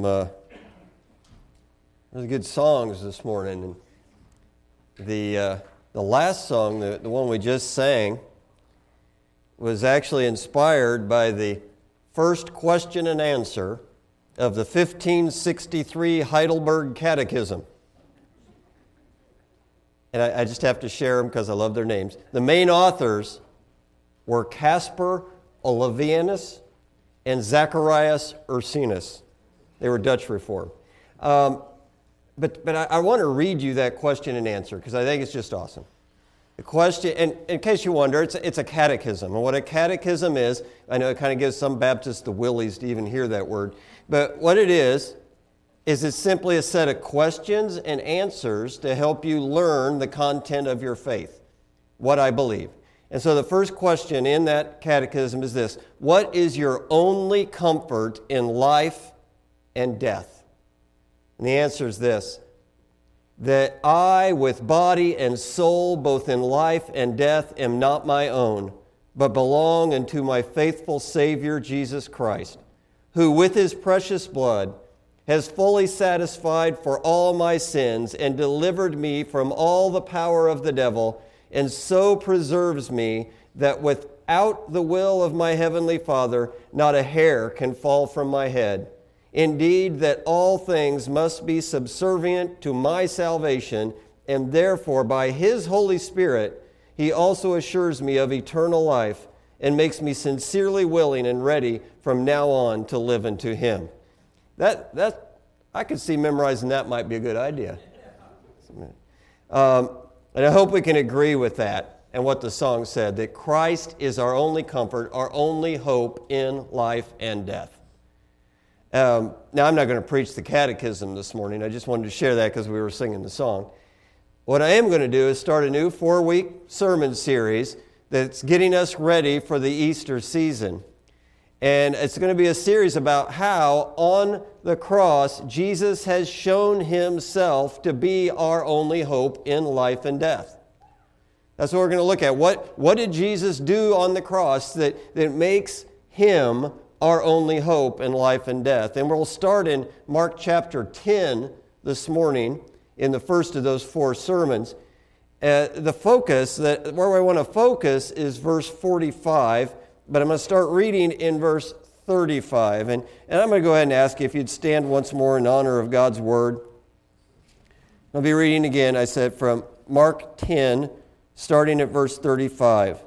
There's good songs this morning. The last song, the one we just sang, was actually inspired by the first question and answer of the 1563 Heidelberg Catechism. And I just have to share them because I love their names. The main authors were Caspar Olivianus and Zacharias Ursinus. They were Dutch Reformed. But I want to read you that question and answer because I think it's just awesome. The question, and in case you wonder, it's a catechism. And what a catechism is, I know it kind of gives some Baptists the willies to even hear that word. But what it is it's simply a set of questions and answers to help you learn the content of your faith, what I believe. And so the first question in that catechism is this: what is your only comfort in life and death? And the answer is this: that I, with body and soul, both in life and death, am not my own, but belong unto my faithful Savior, Jesus Christ, who with his precious blood has fully satisfied for all my sins and delivered me from all the power of the devil, and so preserves me that without the will of my heavenly Father, not a hair can fall from my head. Indeed, that all things must be subservient to my salvation, and therefore by his Holy Spirit he also assures me of eternal life and makes me sincerely willing and ready from now on to live unto him. That I could see memorizing that might be a good idea. And I hope we can agree with that and what the song said, that Christ is our only comfort, our only hope in life and death. Now, I'm not going to preach the catechism this morning. I just wanted to share that because we were singing the song. What I am going to do is start a new 4-week sermon series that's getting us ready for the Easter season. And it's going to be a series about how on the cross Jesus has shown himself to be our only hope in life and death. That's what we're going to look at. What did Jesus do on the cross that makes him our only hope in life and death? And we'll start in Mark chapter 10 this morning in the first of those 4 sermons. Where I want to focus is verse 45, but I'm going to start reading in verse 35. And I'm going to go ahead and ask you if you'd stand once more in honor of God's Word. I'll be reading again, I said, from Mark 10, starting at verse 35. It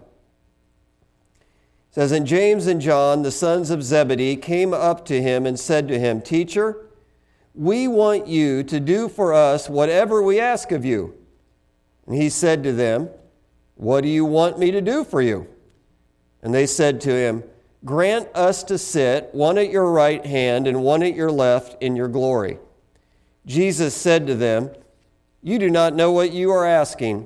says, "And James and John, the sons of Zebedee, came up to him and said to him, 'Teacher, we want you to do for us whatever we ask of you.' And he said to them, 'What do you want me to do for you?' And they said to him, 'Grant us to sit, one at your right hand and one at your left, in your glory.' Jesus said to them, 'You do not know what you are asking.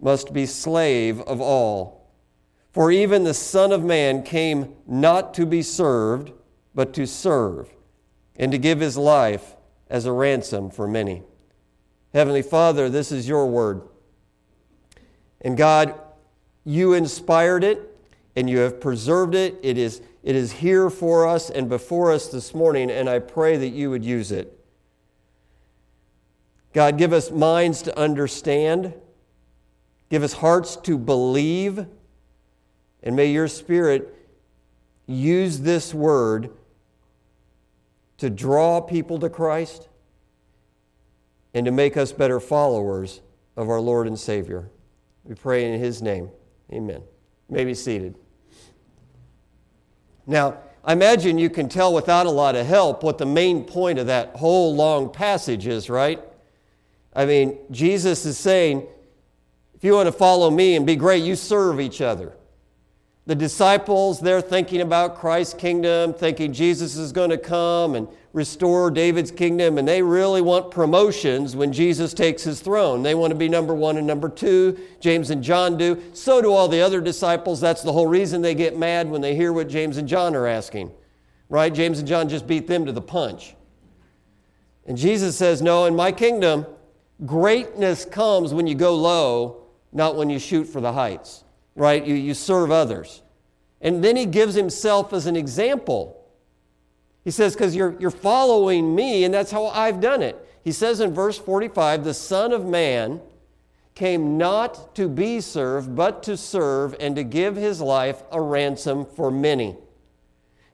must be slave of all. For even the Son of Man came not to be served, but to serve, and to give his life as a ransom for many.'" Heavenly Father, this is your word. And God, you inspired it, and you have preserved it. It is here for us and before us this morning, and I pray that you would use it. God, give us minds to understand. Give us hearts to believe, and may your Spirit use this word to draw people to Christ and to make us better followers of our Lord and Savior. We pray in His name. Amen. You may be seated. Now, I imagine you can tell without a lot of help what the main point of that whole long passage is, right? I mean, Jesus is saying, if you want to follow me and be great, you serve each other. The disciples, they're thinking about Christ's kingdom, thinking Jesus is going to come and restore David's kingdom, and they really want promotions when Jesus takes his throne. They want to be number one and number two. James and John do. So do all the other disciples. That's the whole reason they get mad when they hear what James and John are asking, right? James and John just beat them to the punch. And Jesus says, no, in my kingdom, greatness comes when you go low, not when you shoot for the heights. Right? You serve others. And then he gives himself as an example. He says, because you're following me, and that's how I've done it. He says in verse 45, the Son of Man came not to be served, but to serve and to give his life a ransom for many.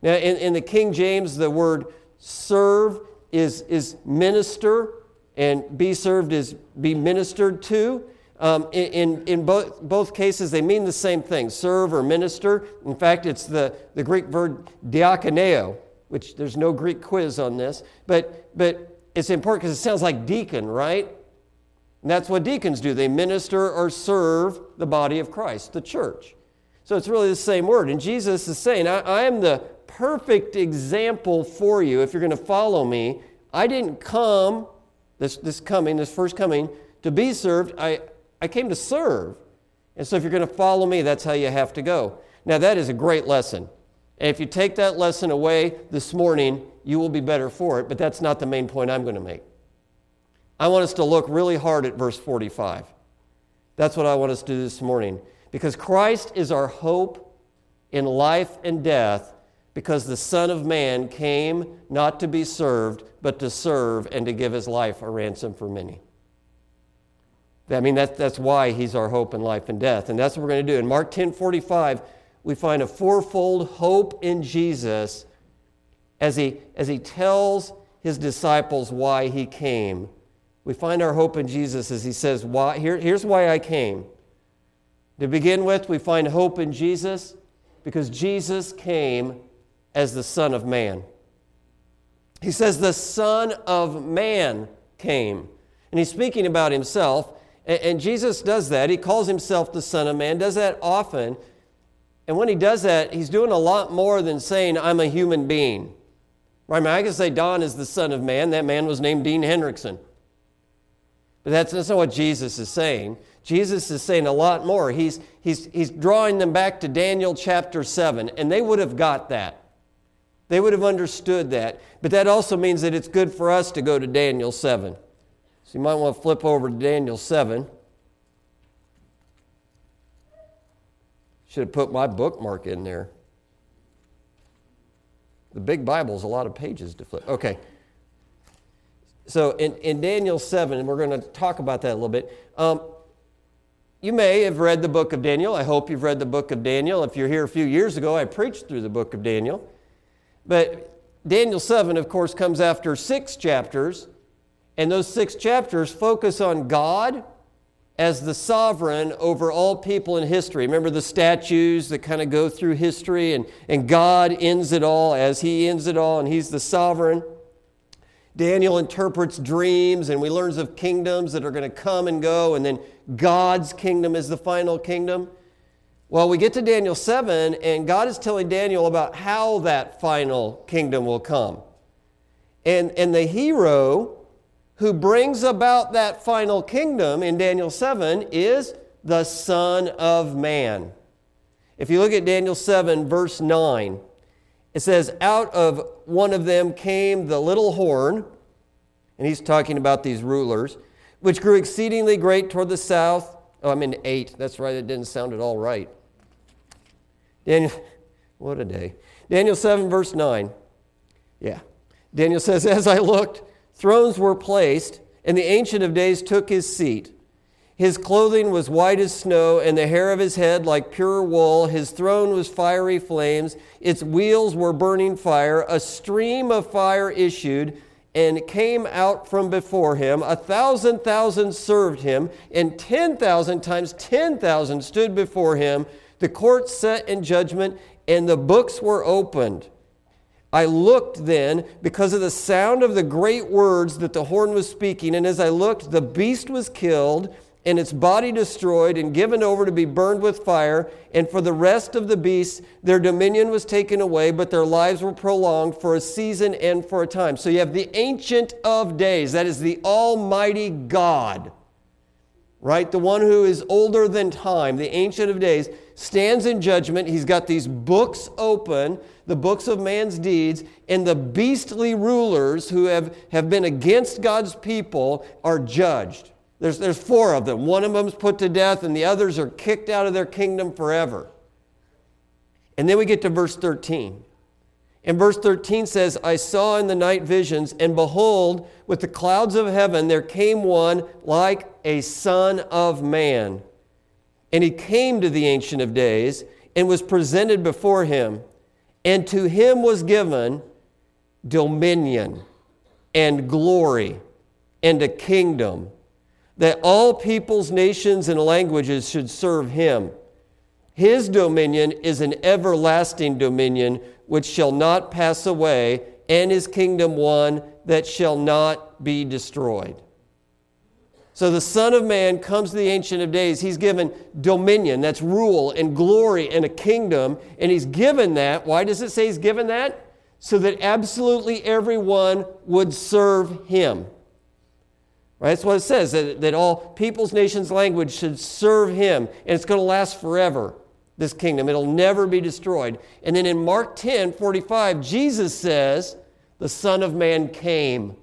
Now, in the King James, the word serve is minister, and be served is be ministered to. In both cases, they mean the same thing, serve or minister. In fact, it's the Greek verb diakoneo, which there's no Greek quiz on this, but it's important because it sounds like deacon, right? And that's what deacons do. They minister or serve the body of Christ, the church. So it's really the same word. And Jesus is saying, I am the perfect example for you if you're going to follow me. I didn't come, this first coming, to be served. I came to serve. And so if you're going to follow me, that's how you have to go. Now, that is a great lesson. And if you take that lesson away this morning, you will be better for it. But that's not the main point I'm going to make. I want us to look really hard at verse 45. That's what I want us to do this morning. Because Christ is our hope in life and death, because the Son of Man came not to be served, but to serve and to give his life a ransom for many. I mean, that's why he's our hope in life and death. And that's what we're going to do. In Mark 10:45, we find a fourfold hope in Jesus as he tells his disciples why he came. We find our hope in Jesus as he says, why, here's why I came. To begin with, we find hope in Jesus because Jesus came as the Son of Man. He says the Son of Man came. And he's speaking about himself. And Jesus does that. He calls himself the Son of Man, does that often. And when he does that, he's doing a lot more than saying, I'm a human being. Right? I mean, I can say Don is the Son of Man. That man was named Dean Hendrickson. But that's not what Jesus is saying. Jesus is saying a lot more. He's drawing them back to Daniel chapter 7, and they would have got that. They would have understood that. But that also means that it's good for us to go to Daniel 7. So you might want to flip over to Daniel 7. Should have put my bookmark in there. The big Bible's a lot of pages to flip. Okay. So in Daniel 7, and we're going to talk about that a little bit. You may have read the book of Daniel. I hope you've read the book of Daniel. If you're here a few years ago, I preached through the book of Daniel. But Daniel 7, of course, comes after 6 chapters. And those 6 chapters focus on God as the sovereign over all people in history. Remember the statues that kind of go through history, and God ends it all as he ends it all, and he's the sovereign. Daniel interprets dreams, and we learn of kingdoms that are going to come and go, and then God's kingdom is the final kingdom. Well, we get to Daniel 7, and God is telling Daniel about how that final kingdom will come. And the hero who brings about that final kingdom in Daniel 7 is the Son of Man. If you look at Daniel 7, verse 9, it says, out of one of them came the little horn, and he's talking about these rulers, which grew exceedingly great toward the south. Oh, I'm in 8. That's right. It didn't sound at all right. Daniel, what a day. Daniel 7, verse 9. Yeah. Daniel says, as I looked, thrones were placed, and the Ancient of Days took his seat. His clothing was white as snow, and the hair of his head like pure wool. His throne was fiery flames. Its wheels were burning fire. A stream of fire issued and came out from before him. 1,000,000 served him, and 10,000 times 10,000 stood before him. The court sat in judgment, and the books were opened. I looked then because of the sound of the great words that the horn was speaking, and as I looked, the beast was killed, and its body destroyed and given over to be burned with fire. And for the rest of the beasts, their dominion was taken away, but their lives were prolonged for a season and for a time. So you have the Ancient of Days. That is the Almighty God, right? The one who is older than time, the Ancient of Days, stands in judgment. He's got these books open, the books of man's deeds, and the beastly rulers who have been against God's people are judged. There's four of them. One of them's put to death, and the others are kicked out of their kingdom forever. And then we get to verse 13. And verse 13 says, I saw in the night visions, and behold, with the clouds of heaven there came one like a son of man. And he came to the Ancient of Days and was presented before him. And to him was given dominion and glory and a kingdom, that all peoples, nations, and languages should serve him. His dominion is an everlasting dominion which shall not pass away, and his kingdom one that shall not be destroyed. So the Son of Man comes to the Ancient of Days. He's given dominion, that's rule, and glory, and a kingdom, and he's given that. Why does it say he's given that? So that absolutely everyone would serve him. Right? That's what it says, that all peoples, nations, language should serve him. And it's going to last forever, this kingdom. It'll never be destroyed. And then in Mark 10:45, Jesus says, the Son of Man came.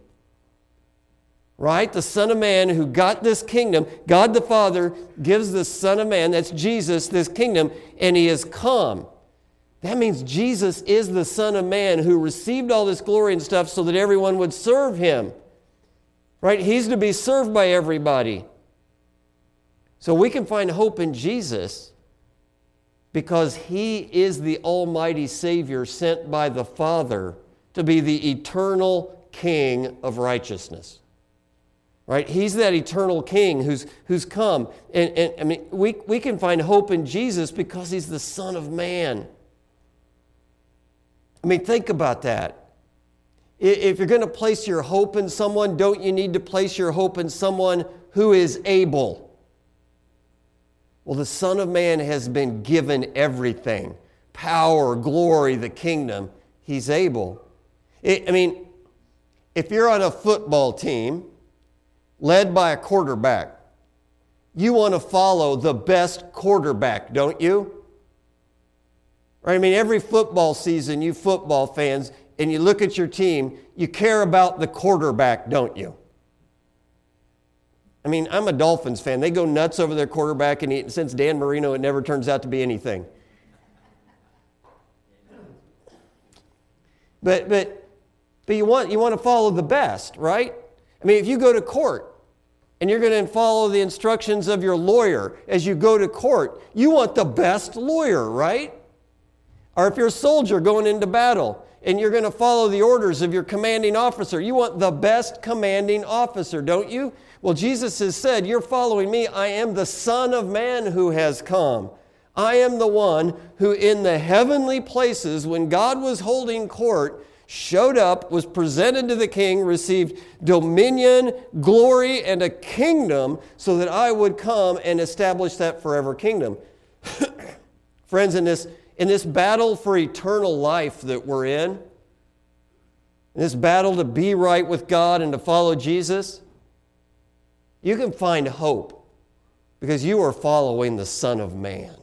Right? The Son of Man who got this kingdom, God the Father gives the Son of Man, that's Jesus, this kingdom, and he has come. That means Jesus is the Son of Man who received all this glory and stuff so that everyone would serve him. Right? He's to be served by everybody. So we can find hope in Jesus because he is the Almighty Savior sent by the Father to be the eternal King of righteousness. Right? He's that eternal King who's come. And I mean, we can find hope in Jesus because he's the Son of Man. I mean, think about that. If you're going to place your hope in someone, don't you need to place your hope in someone who is able? Well, the Son of Man has been given everything. Power, glory, the kingdom. He's able. If you're on a football team led by a quarterback, you want to follow the best quarterback, don't you? Right? I mean, every football season, you football fans, and you look at your team, you care about the quarterback, don't you? I mean, I'm a Dolphins fan. They go nuts over their quarterback, and since Dan Marino, it never turns out to be anything. But you want to follow the best, right? I mean, if you go to court, and you're going to follow the instructions of your lawyer as you go to court, you want the best lawyer, right? Or if you're a soldier going into battle, and you're going to follow the orders of your commanding officer. You want the best commanding officer, don't you? Well, Jesus has said, you're following me. I am the Son of Man who has come. I am the one who in the heavenly places, when God was holding court, showed up, was presented to the king, received dominion, glory, and a kingdom so that I would come and establish that forever kingdom. Friends, in this battle for eternal life that we're in this battle to be right with God and to follow Jesus, you can find hope because you are following the Son of Man.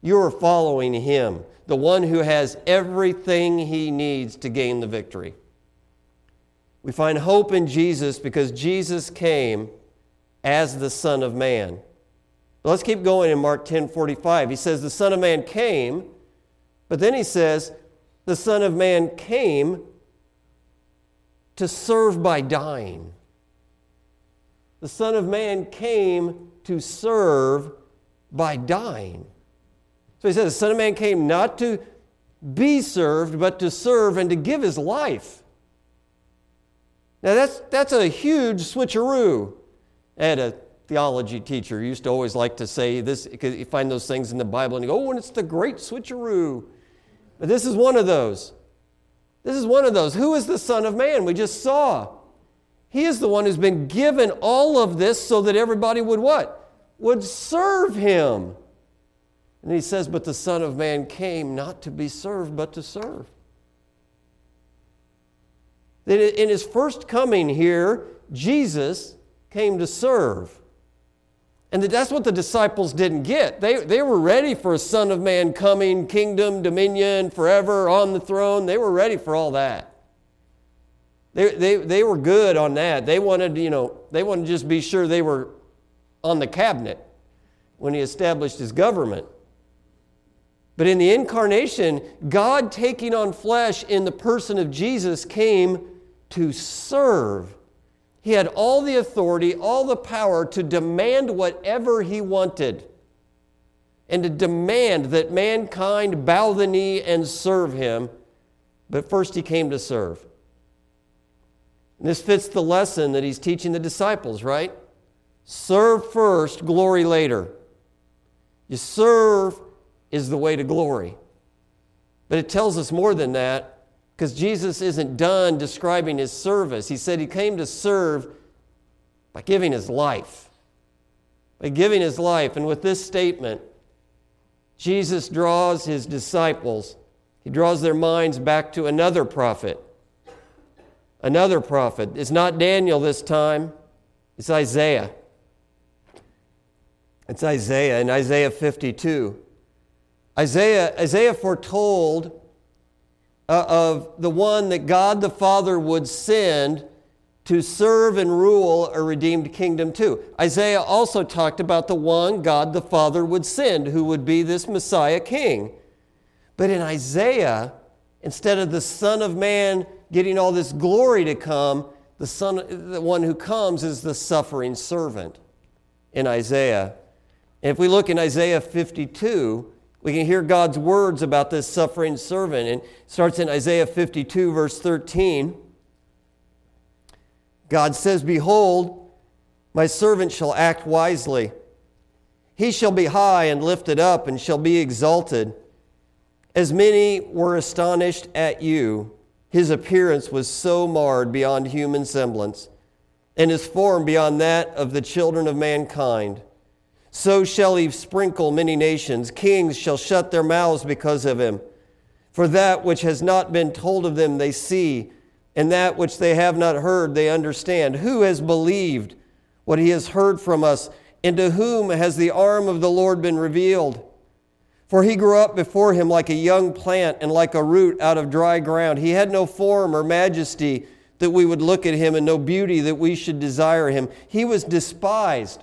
You are following him, the one who has everything he needs to gain the victory. We find hope in Jesus because Jesus came as the Son of Man. Let's keep going in Mark 10:45. He says, the Son of Man came, but then he says, the Son of Man came to serve by dying. The Son of Man came to serve by dying. So he said, the Son of Man came not to be served, but to serve and to give his life. Now that's a huge switcheroo. I had a theology teacher who used to always like to say this, because you find those things in the Bible and you go, oh, and it's the great switcheroo. But this is one of those. This is one of those. Who is the Son of Man? We just saw. He is the one who's been given all of this so that everybody would what? Would serve him. And he says, but the Son of Man came not to be served, but to serve. In his first coming here, Jesus came to serve. And that's what the disciples didn't get. They were ready for a Son of Man coming, kingdom, dominion, forever, on the throne. They were ready for all that. They were good on that. They wanted, they wanted to just be sure they were on the cabinet when he established his government. But in the incarnation, God taking on flesh in the person of Jesus came to serve. He had all the authority, all the power to demand whatever he wanted and to demand that mankind bow the knee and serve him. But first he came to serve. And this fits the lesson that he's teaching the disciples, right? Serve first, glory later. You serve is the way to glory. But it tells us more than that, because Jesus isn't done describing his service. He said he came to serve by giving his life. By giving his life. And with this statement, Jesus draws his disciples. He draws their minds back to another prophet. Another prophet. It's not Daniel this time. It's Isaiah. It's Isaiah in Isaiah 52. Isaiah foretold of the one that God the Father would send to serve and rule a redeemed kingdom too. Isaiah also talked about the one God the Father would send who would be this Messiah king. But in Isaiah, instead of the Son of Man getting all this glory to come, the one who comes is the suffering servant in Isaiah. And if we look in Isaiah 52, we can hear God's words about this suffering servant. And it starts in Isaiah 52, verse 13. God says, "Behold, my servant shall act wisely. He shall be high and lifted up and shall be exalted. As many were astonished at you, his appearance was so marred beyond human semblance, and his form beyond that of the children of mankind. So shall he sprinkle many nations. Kings shall shut their mouths because of him. For that which has not been told of them they see, and that which they have not heard they understand. Who has believed what he has heard from us, and to whom has the arm of the Lord been revealed? For he grew up before him like a young plant and like a root out of dry ground. He had no form or majesty that we would look at him, and no beauty that we should desire him. He was despised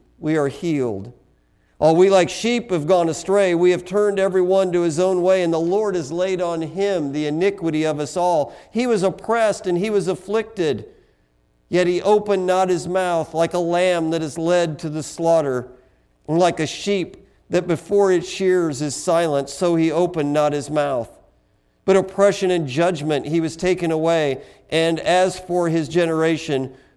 we are healed. All we like sheep have gone astray. We have turned every one to his own way, and the Lord has laid on him the iniquity of us all. He was oppressed and he was afflicted, yet he opened not his mouth. Like a lamb that is led to the slaughter, and like a sheep that before its shears is silent, so he opened not his mouth. But oppression and judgment he was taken away, and as for his generation,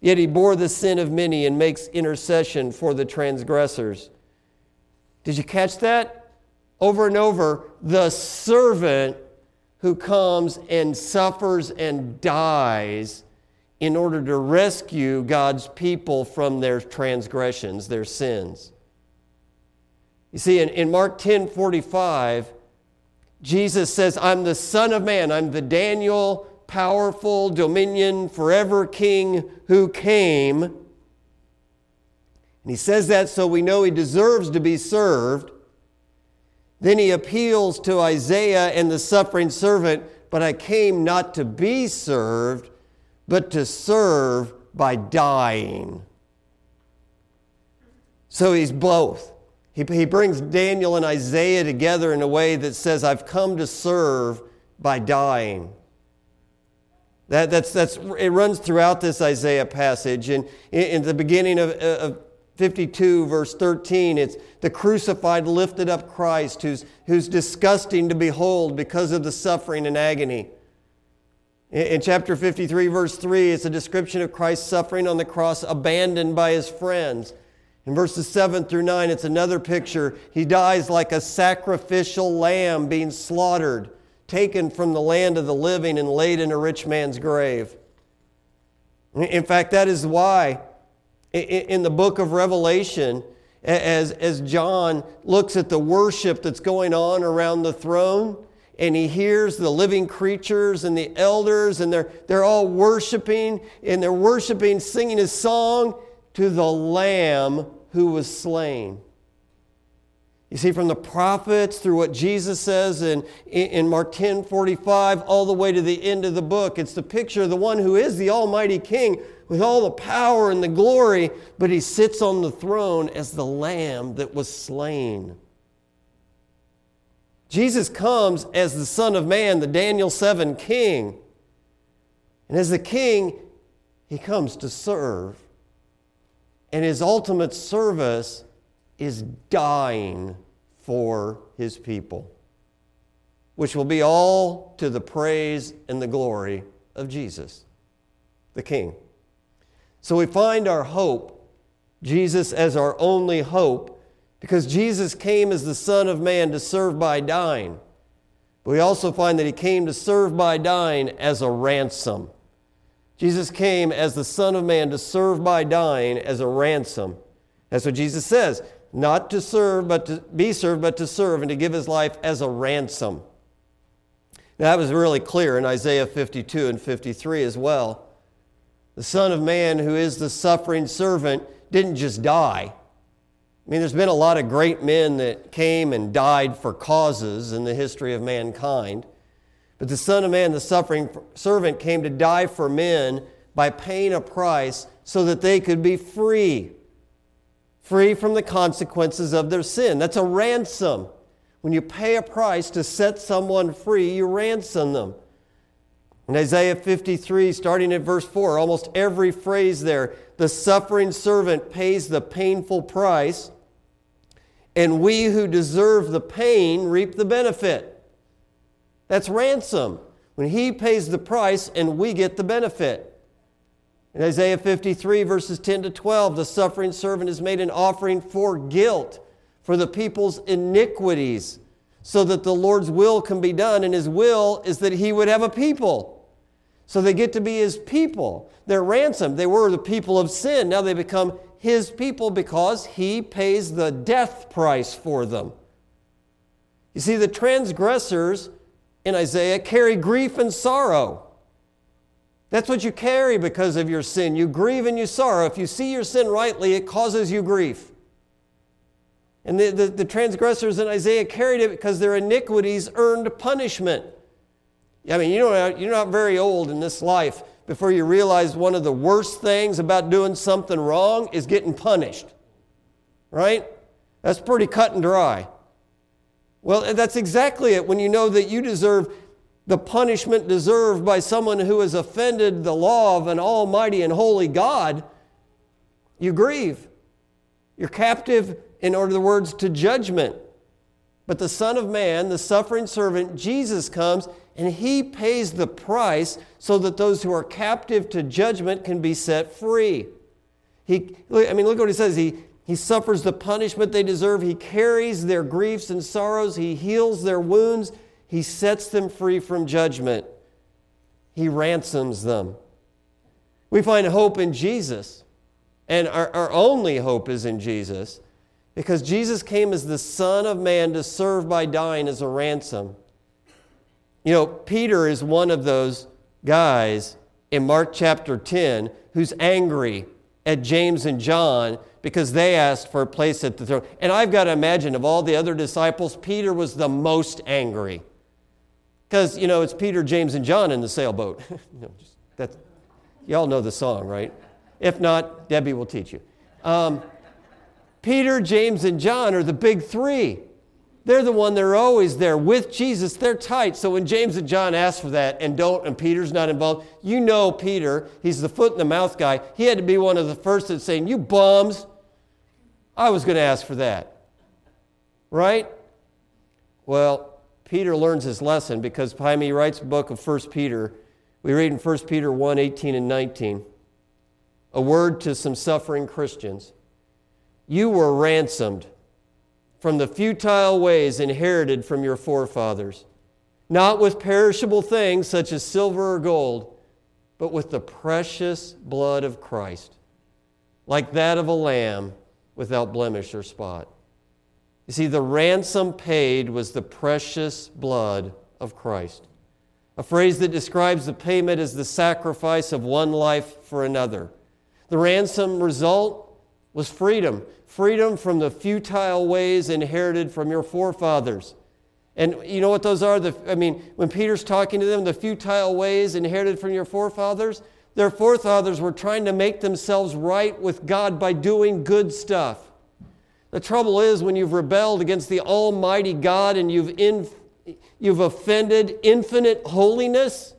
Yet he bore the sin of many and makes intercession for the transgressors. Did you catch that? Over and over, the servant who comes and suffers and dies in order to rescue God's people from their transgressions, their sins. You see, in Mark 10:45, Jesus says, I'm the Son of Man, I'm the Daniel, powerful, dominion, forever king who came. And he says that so we know he deserves to be served. Then he appeals to Isaiah and the suffering servant, but I came not to be served, but to serve by dying. So he's both. He brings Daniel and Isaiah together in a way that says, I've come to serve by dying. It runs throughout this Isaiah passage. And in the beginning of 52, verse 13, it's the crucified, lifted up Christ who's disgusting to behold because of the suffering and agony. In chapter 53, verse 3, it's a description of Christ's suffering on the cross, abandoned by his friends. In verses 7 through 9, it's another picture. He dies like a sacrificial lamb being slaughtered, taken from the land of the living and laid in a rich man's grave. In fact, that is why in the book of Revelation, as John looks at the worship that's going on around the throne, and he hears the living creatures and the elders, and they're all worshiping, and they're worshiping, singing his song to the Lamb who was slain. You see, from the prophets through what Jesus says in Mark 10:45, all the way to the end of the book, it's the picture of the one who is the Almighty King with all the power and the glory, but he sits on the throne as the Lamb that was slain. Jesus comes as the Son of Man, the Daniel 7 King. And as the King, he comes to serve. And his ultimate service is dying for his people, which will be all to the praise and the glory of Jesus, the King. So we find our hope, Jesus as our only hope, because Jesus came as the Son of Man to serve by dying. But we also find that he came to serve by dying as a ransom. Jesus came as the Son of Man to serve by dying as a ransom. That's what Jesus says. Not to serve, but to be served, but to serve, and to give his life as a ransom. Now, that was really clear in Isaiah 52 and 53 as well. The Son of Man, who is the suffering servant, didn't just die. I mean, there's been a lot of great men that came and died for causes in the history of mankind. But the Son of Man, the suffering servant, came to die for men by paying a price so that they could be free. Free from the consequences of their sin. That's a ransom. When you pay a price to set someone free, you ransom them. In Isaiah 53, starting at verse 4, almost every phrase there, the suffering servant pays the painful price. And we who deserve the pain reap the benefit. That's ransom. When he pays the price and we get the benefit. In Isaiah 53, verses 10 to 12, the suffering servant is made an offering for guilt, for the people's iniquities, so that the Lord's will can be done. And his will is that he would have a people. So they get to be his people. They're ransomed. They were the people of sin. Now they become his people because he pays the death price for them. You see, the transgressors in Isaiah carry grief and sorrow. That's what you carry because of your sin. You grieve and you sorrow. If you see your sin rightly, it causes you grief. And the transgressors in Isaiah carried it because their iniquities earned punishment. I mean, you're not very old in this life before you realize one of the worst things about doing something wrong is getting punished. right? That's pretty cut and dry. Well, that's exactly it. When you know that you deserve the punishment deserved by someone who has offended the law of an almighty and holy God, you grieve. You're captive, in other words, to judgment. But the Son of Man, the suffering servant, Jesus comes, and he pays the price so that those who are captive to judgment can be set free. Look what he says. He suffers the punishment they deserve. He carries their griefs and sorrows. He heals their wounds. He sets them free from judgment. He ransoms them. We find hope in Jesus. And our only hope is in Jesus, because Jesus came as the Son of Man to serve by dying as a ransom. You know, Peter is one of those guys in Mark chapter 10 who's angry at James and John because they asked for a place at the throne. And I've got to imagine, of all the other disciples, Peter was the most angry. Because, you know, it's Peter, James, and John in the sailboat. Y'all know the song, right? If not, Debbie will teach you. Peter, James, and John are the big three. They're the one that are always there with Jesus. They're tight. So when James and John ask for that and Peter's not involved, you know Peter, he's the foot in the mouth guy. He had to be one of the first that's saying, "You bums, I was going to ask for that." Right? Well, Peter learns his lesson, because he writes the book of 1 Peter. We read in 1 Peter 1, 18 and 19, a word to some suffering Christians. You were ransomed from the futile ways inherited from your forefathers, not with perishable things such as silver or gold, but with the precious blood of Christ, like that of a lamb without blemish or spot. You see, the ransom paid was the precious blood of Christ, a phrase that describes the payment as the sacrifice of one life for another. The ransom result was freedom. Freedom from the futile ways inherited from your forefathers. And you know what those are? When Peter's talking to them, the futile ways inherited from your forefathers, their forefathers were trying to make themselves right with God by doing good stuff. The trouble is, when you've rebelled against the almighty God and you've offended infinite holiness,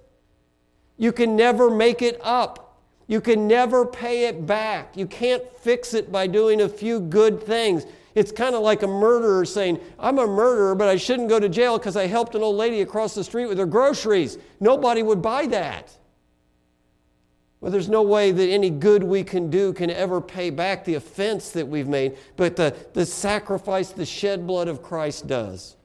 you can never make it up. You can never pay it back. You can't fix it by doing a few good things. It's kind of like a murderer saying, "I'm a murderer, but I shouldn't go to jail because I helped an old lady across the street with her groceries." Nobody would buy that. Well, there's no way that any good we can do can ever pay back the offense that we've made, but the sacrifice, the shed blood of Christ does.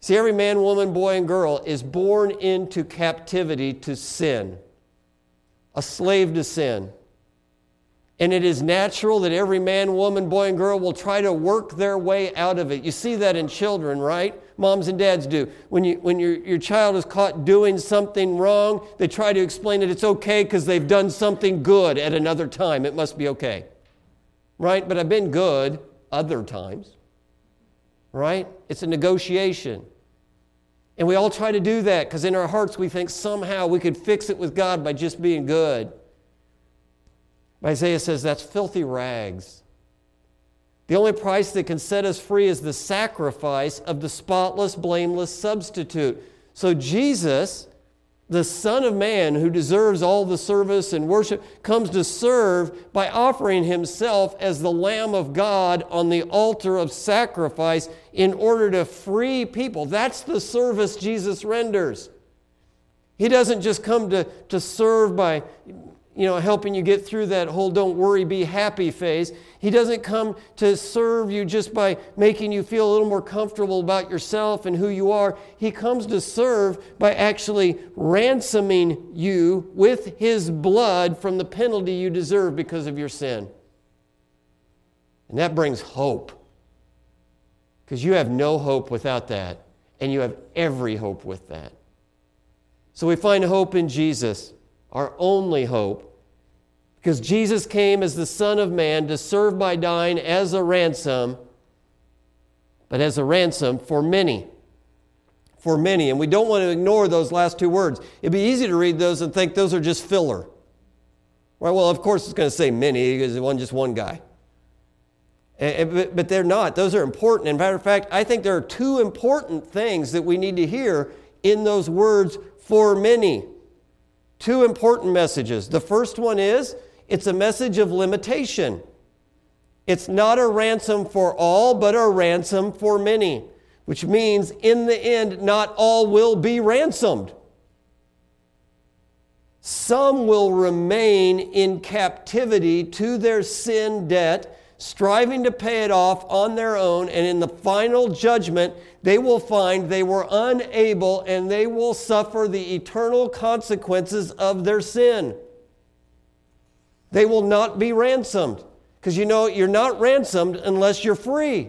See, every man, woman, boy, and girl is born into captivity to sin. A slave to sin. And it is natural that every man, woman, boy, and girl will try to work their way out of it. You see that in children, right? Moms and dads do. When your child is caught doing something wrong, they try to explain that it's okay because they've done something good at another time. It must be okay. Right? But I've been good other times. Right? It's a negotiation. And we all try to do that because in our hearts we think somehow we could fix it with God by just being good. Isaiah says that's filthy rags. The only price that can set us free is the sacrifice of the spotless, blameless substitute. So Jesus, the Son of Man who deserves all the service and worship, comes to serve by offering himself as the Lamb of God on the altar of sacrifice in order to free people. That's the service Jesus renders. He doesn't just come to serve by, helping you get through that whole don't worry, be happy phase. He doesn't come to serve you just by making you feel a little more comfortable about yourself and who you are. He comes to serve by actually ransoming you with his blood from the penalty you deserve because of your sin. And that brings hope, because you have no hope without that, and you have every hope with that. So we find hope in Jesus, our only hope, because Jesus came as the Son of Man to serve by dying as a ransom, but as a ransom for many. For many. And we don't want to ignore those last two words. It'd be easy to read those and think those are just filler. Right? Well, of course it's going to say many because it's just one guy. But they're not. Those are important. And matter of fact, I think there are two important things that we need to hear in those words for many. Two important messages. The first one is, it's a message of limitation. It's not a ransom for all, but a ransom for many, which means in the end, not all will be ransomed. Some will remain in captivity to their sin debt, striving to pay it off on their own, and in the final judgment, they will find they were unable and they will suffer the eternal consequences of their sin. They will not be ransomed, because you know you're not ransomed unless you're free.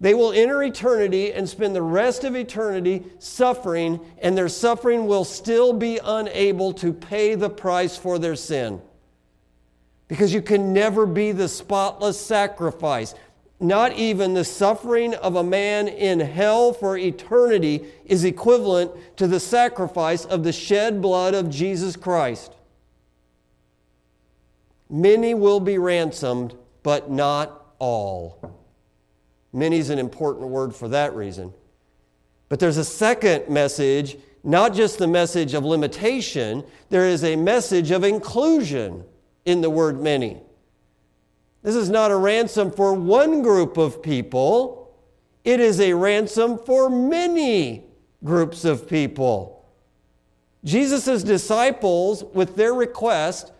They will enter eternity and spend the rest of eternity suffering, and their suffering will still be unable to pay the price for their sin. Because you can never be the spotless sacrifice. Not even the suffering of a man in hell for eternity is equivalent to the sacrifice of the shed blood of Jesus Christ. Many will be ransomed, but not all. Many is an important word for that reason. But there's a second message, not just the message of limitation, there is a message of inclusion in the word many. This is not a ransom for one group of people. It is a ransom for many groups of people. Jesus' disciples, with their request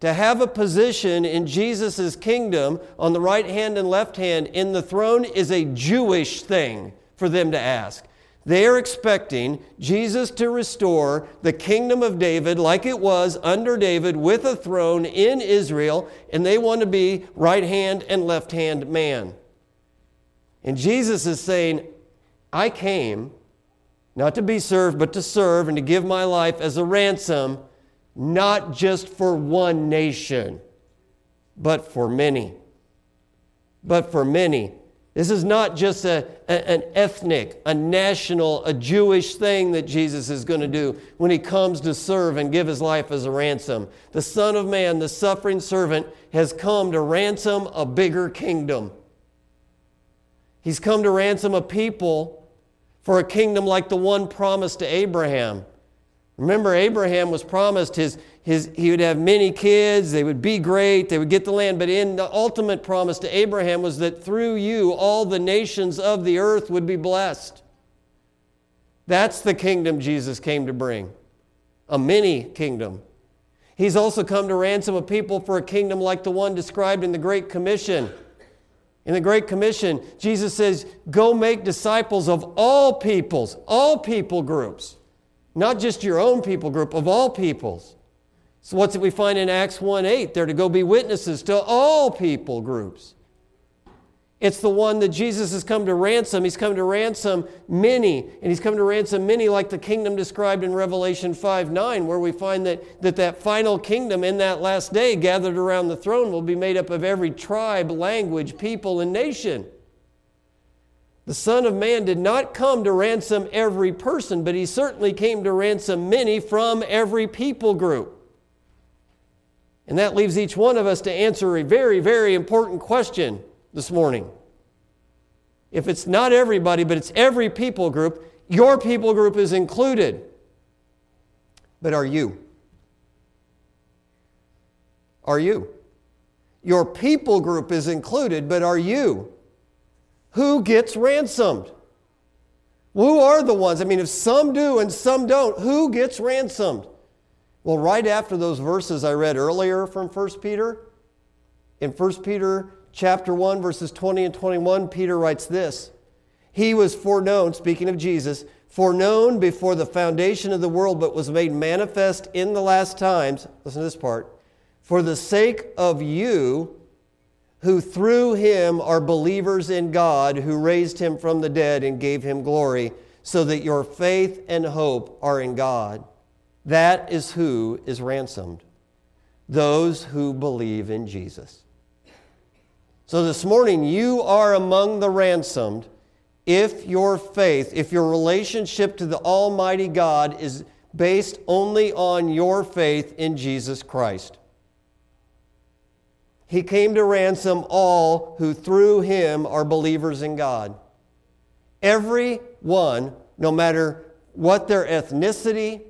to have a position in Jesus' kingdom on the right hand and left hand in the throne, is a Jewish thing for them to ask. They are expecting Jesus to restore the kingdom of David like it was under David, with a throne in Israel, and they want to be right hand and left hand man. And Jesus is saying, I came not to be served, but to serve and to give my life as a ransom, not just for one nation, but for many. But for many. This is not just an ethnic, a national, a Jewish thing that Jesus is going to do when he comes to serve and give his life as a ransom. The Son of Man, the suffering servant, has come to ransom a bigger kingdom. He's come to ransom a people for a kingdom like the one promised to Abraham. Remember, Abraham was promised he would have many kids, they would be great, they would get the land, but in the ultimate promise to Abraham was that through you, all the nations of the earth would be blessed. That's the kingdom Jesus came to bring, a many kingdom. He's also come to ransom a people for a kingdom like the one described in the Great Commission. In the Great Commission, Jesus says, go make disciples of all peoples, all people groups. Not just your own people group, of all peoples. So what's it we find in Acts 1:8? They're to go be witnesses to all people groups. It's the one that Jesus has come to ransom. He's come to ransom many, and he's come to ransom many like the kingdom described in Revelation 5:9, where we find that final kingdom in that last day gathered around the throne will be made up of every tribe, language, people, and nation. The Son of Man did not come to ransom every person, but he certainly came to ransom many from every people group. And that leaves each one of us to answer a very, very important question this morning. If it's not everybody, but it's every people group, your people group is included. But are you? Are you? Your people group is included, but are you? Who gets ransomed? Who are the ones? I mean, if some do and some don't, who gets ransomed? Well, right after those verses I read earlier from 1 Peter, in 1 Peter chapter 1, verses 20 and 21, Peter writes this. He was foreknown, speaking of Jesus, foreknown before the foundation of the world, but was made manifest in the last times, listen to this part, for the sake of you, who through him are believers in God, who raised him from the dead and gave him glory, so that your faith and hope are in God. That is who is ransomed, those who believe in Jesus. So this morning, you are among the ransomed if your faith, if your relationship to the Almighty God is based only on your faith in Jesus Christ. He came to ransom all who through him are believers in God. Everyone, no matter what their ethnicity,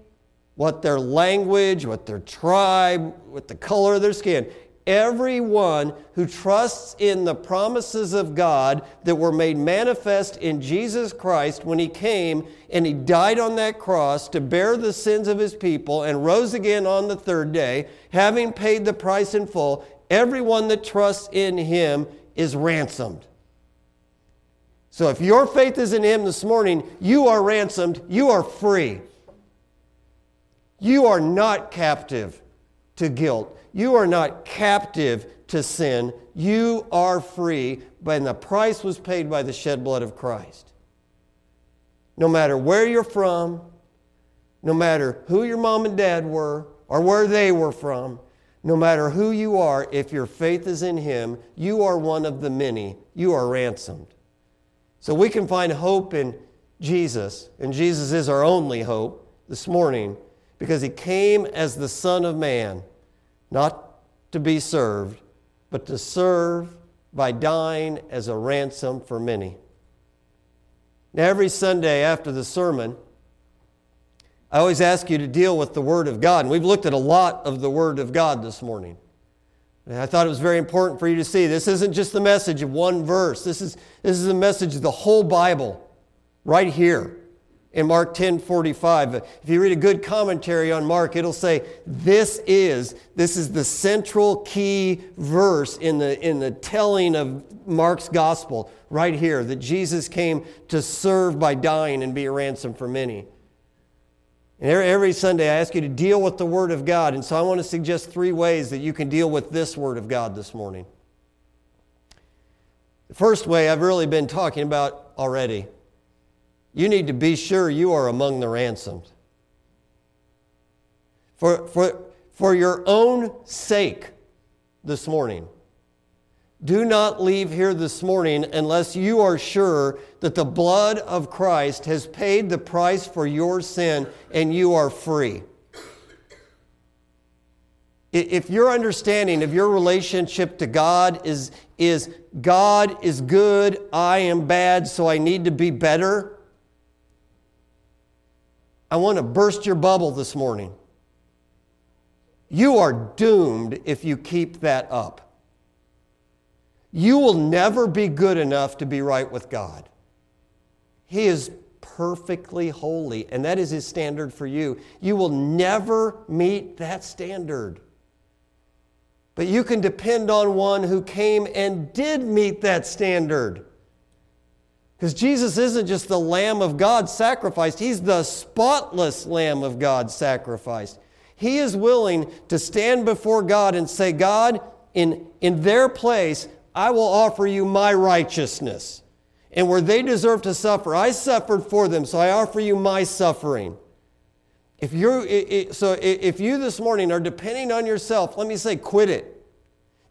what their language, what their tribe, what the color of their skin, everyone who trusts in the promises of God that were made manifest in Jesus Christ when he came and he died on that cross to bear the sins of his people and rose again on the third day, having paid the price in full, everyone that trusts in him is ransomed. So if your faith is in him this morning, you are ransomed, you are free. You are not captive to guilt. You are not captive to sin. You are free, and the price was paid by the shed blood of Christ. No matter where you're from, no matter who your mom and dad were or where they were from, no matter who you are, if your faith is in him, you are one of the many. You are ransomed. So we can find hope in Jesus, and Jesus is our only hope this morning because he came as the Son of Man, not to be served, but to serve by dying as a ransom for many. Now, every Sunday after the sermon, I always ask you to deal with the Word of God. And we've looked at a lot of the Word of God this morning. And I thought it was very important for you to see this isn't just the message of one verse. This is the message of the whole Bible right here. In Mark 10:45, if you read a good commentary on Mark, it'll say this is the central key verse in the telling of Mark's gospel right here, that Jesus came to serve by dying and be a ransom for many. And every Sunday I ask you to deal with the Word of God, and so I want to suggest three ways that you can deal with this Word of God this morning. The first way I've really been talking about already. You need to be sure you are among the ransomed. For your own sake this morning, do not leave here this morning unless you are sure that the blood of Christ has paid the price for your sin and you are free. If your understanding of your relationship to God is God is good, I am bad, so I need to be better, I want to burst your bubble this morning. You are doomed if you keep that up. You will never be good enough to be right with God. He is perfectly holy, and that is His standard for you. You will never meet that standard. But you can depend on one who came and did meet that standard. Because Jesus isn't just the Lamb of God sacrificed. He's the spotless Lamb of God sacrificed. He is willing to stand before God and say, God, in their place, I will offer you my righteousness. And where they deserve to suffer, I suffered for them, so I offer you my suffering. If you this morning are depending on yourself, let me say, quit it.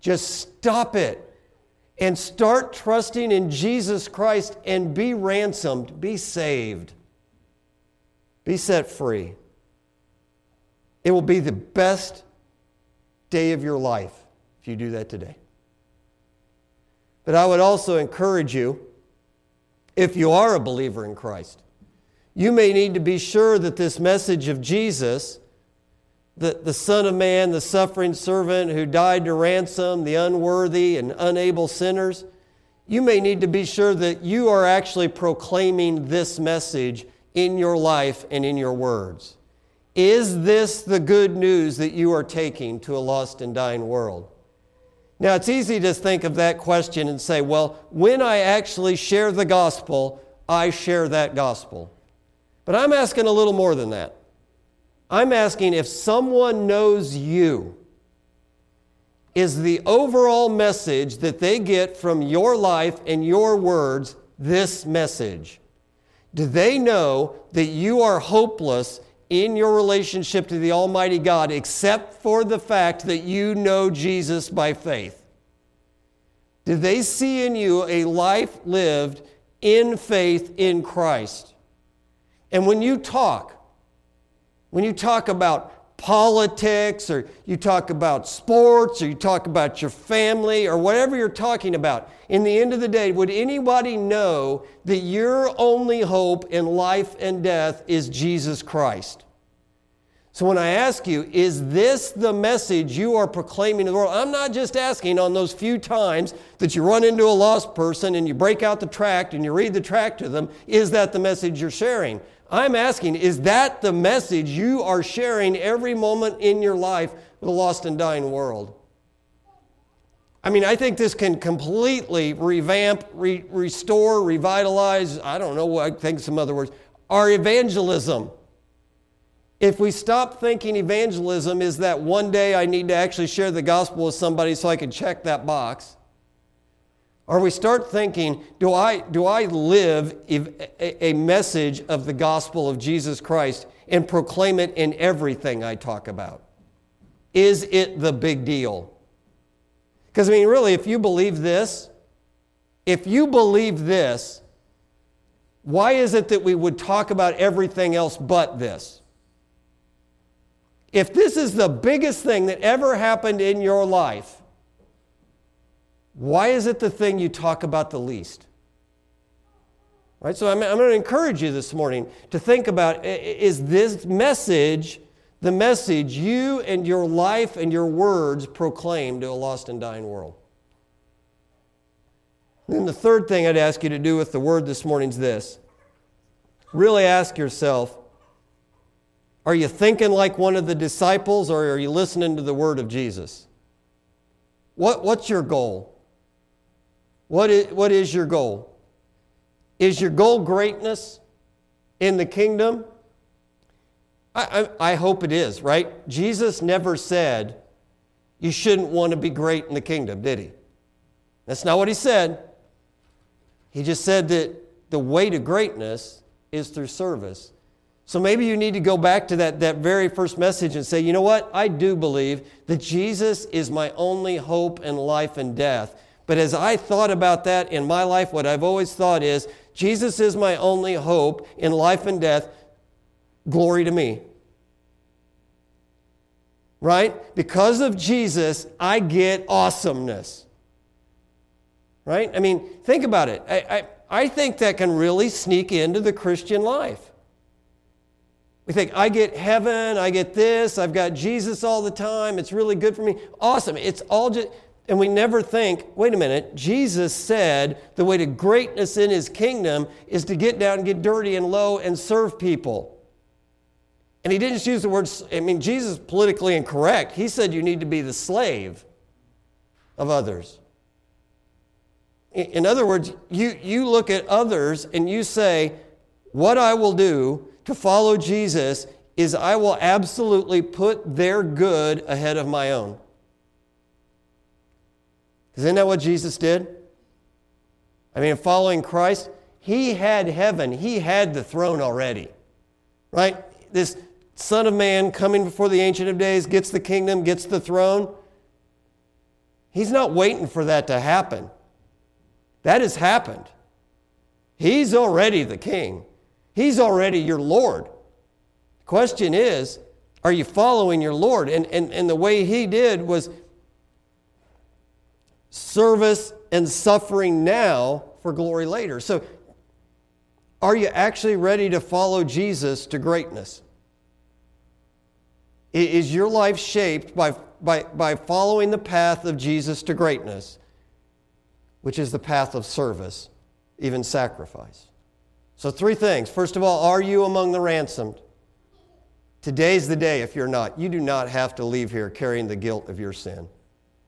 Just stop it. And start trusting in Jesus Christ and be ransomed, be saved, be set free. It will be the best day of your life if you do that today. But I would also encourage you, if you are a believer in Christ, you may need to be sure that this message of Jesus, the Son of Man, the suffering servant who died to ransom the unworthy and unable sinners, you may need to be sure that you are actually proclaiming this message in your life and in your words. Is this the good news that you are taking to a lost and dying world? Now, it's easy to think of that question and say, well, when I actually share the gospel, I share that gospel. But I'm asking a little more than that. I'm asking, if someone knows you, is the overall message that they get from your life and your words this message? Do they know that you are hopeless in your relationship to the Almighty God except for the fact that you know Jesus by faith? Do they see in you a life lived in faith in Christ? And when you talk about politics, or you talk about sports, or you talk about your family, or whatever you're talking about. In the end of the day, would anybody know that your only hope in life and death is Jesus Christ? So when I ask you, is this the message you are proclaiming to the world? I'm not just asking on those few times that you run into a lost person and you break out the tract and you read the tract to them. Is that the message you're sharing? I'm asking, is that the message you are sharing every moment in your life with a lost and dying world? I mean, I think this can completely revamp, restore, revitalize, I don't know, I think some other words, our evangelism. If we stop thinking evangelism is that one day I need to actually share the gospel with somebody so I can check that box, or we start thinking, do I live a message of the gospel of Jesus Christ and proclaim it in everything I talk about? Is it the big deal? Because, I mean, really, if you believe this, why is it that we would talk about everything else but this? If this is the biggest thing that ever happened in your life, why is it the thing you talk about the least? Right? So I'm going to encourage you this morning to think about, is this message the message you and your life and your words proclaim to a lost and dying world? And then the third thing I'd ask you to do with the word this morning is this. Really ask yourself, are you thinking like one of the disciples, or are you listening to the word of Jesus? What's your goal? What is your goal? Is your goal greatness in the kingdom? I hope it is, right? Jesus never said you shouldn't want to be great in the kingdom, did he? That's not what he said. He just said that the way to greatness is through service. So maybe you need to go back to that very first message and say, you know what? I do believe that Jesus is my only hope in life and death. But as I thought about that in my life, what I've always thought is, Jesus is my only hope in life and death. Glory to me. Right? Because of Jesus, I get awesomeness. Right? I mean, think about it. I think that can really sneak into the Christian life. We think, I get heaven, I get this, I've got Jesus all the time, it's really good for me. Awesome. It's all just, and we never think, wait a minute, Jesus said the way to greatness in his kingdom is to get down and get dirty and low and serve people. And he didn't just use the word, I mean, Jesus is politically incorrect. He said you need to be the slave of others. In other words, you look at others and you say, what I will do to follow Jesus is I will absolutely put their good ahead of my own. Isn't that what Jesus did? I mean, following Christ, he had heaven. He had the throne already, right? This Son of Man coming before the Ancient of Days gets the kingdom, gets the throne. He's not waiting for that to happen. That has happened. He's already the king. He's already your Lord. The question is, are you following your Lord? And the way he did was service and suffering now for glory later. So are you actually ready to follow Jesus to greatness? Is your life shaped by following the path of Jesus to greatness, which is the path of service, even sacrifice? So three things. First of all, are you among the ransomed? Today's the day if you're not. You do not have to leave here carrying the guilt of your sin.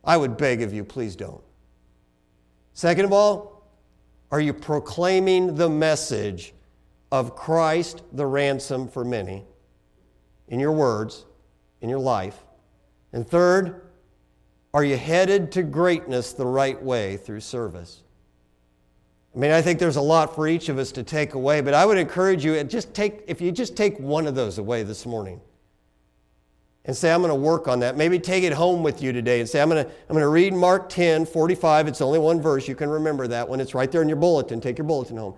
I would beg of you, please don't. Second of all, are you proclaiming the message of Christ the ransom for many in your words, in your life? And third, are you headed to greatness the right way through service? I mean, I think there's a lot for each of us to take away, but I would encourage you, if you just take one of those away this morning and say, I'm going to work on that. Maybe take it home with you today and say, I'm going to read Mark 10:45. It's only one verse. You can remember that one. It's right there in your bulletin. Take your bulletin home.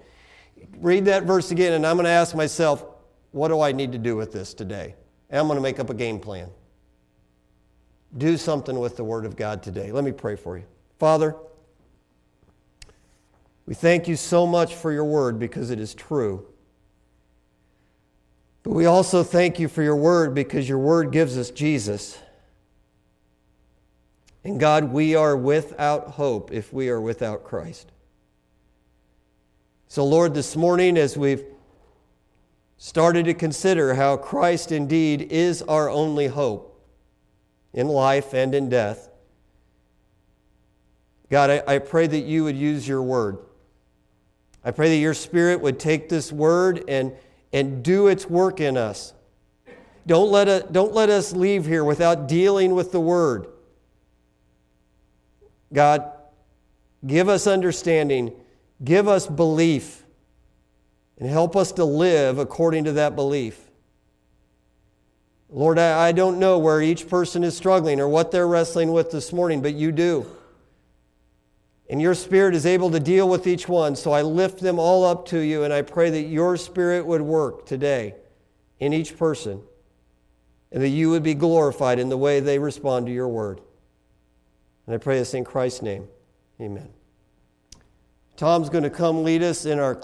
Read that verse again, and I'm going to ask myself, what do I need to do with this today and I'm going to make up a game plan. Do something with the Word of God today. Let me pray for you. Father, we thank you so much for your Word because it is true. But we also thank you for your Word because your Word gives us Jesus. And God, we are without hope if we are without Christ. So Lord, this morning as we've started to consider how Christ indeed is our only hope, in life and in death. God, I pray that you would use your word. I pray that your Spirit would take this word and do its work in us. Don't let us leave here without dealing with the word. God, give us understanding, give us belief, and help us to live according to that belief. Lord, I don't know where each person is struggling or what they're wrestling with this morning, but you do. And your Spirit is able to deal with each one, so I lift them all up to you, and I pray that your Spirit would work today in each person, and that you would be glorified in the way they respond to your word. And I pray this in Christ's name. Amen. Tom's going to come lead us in our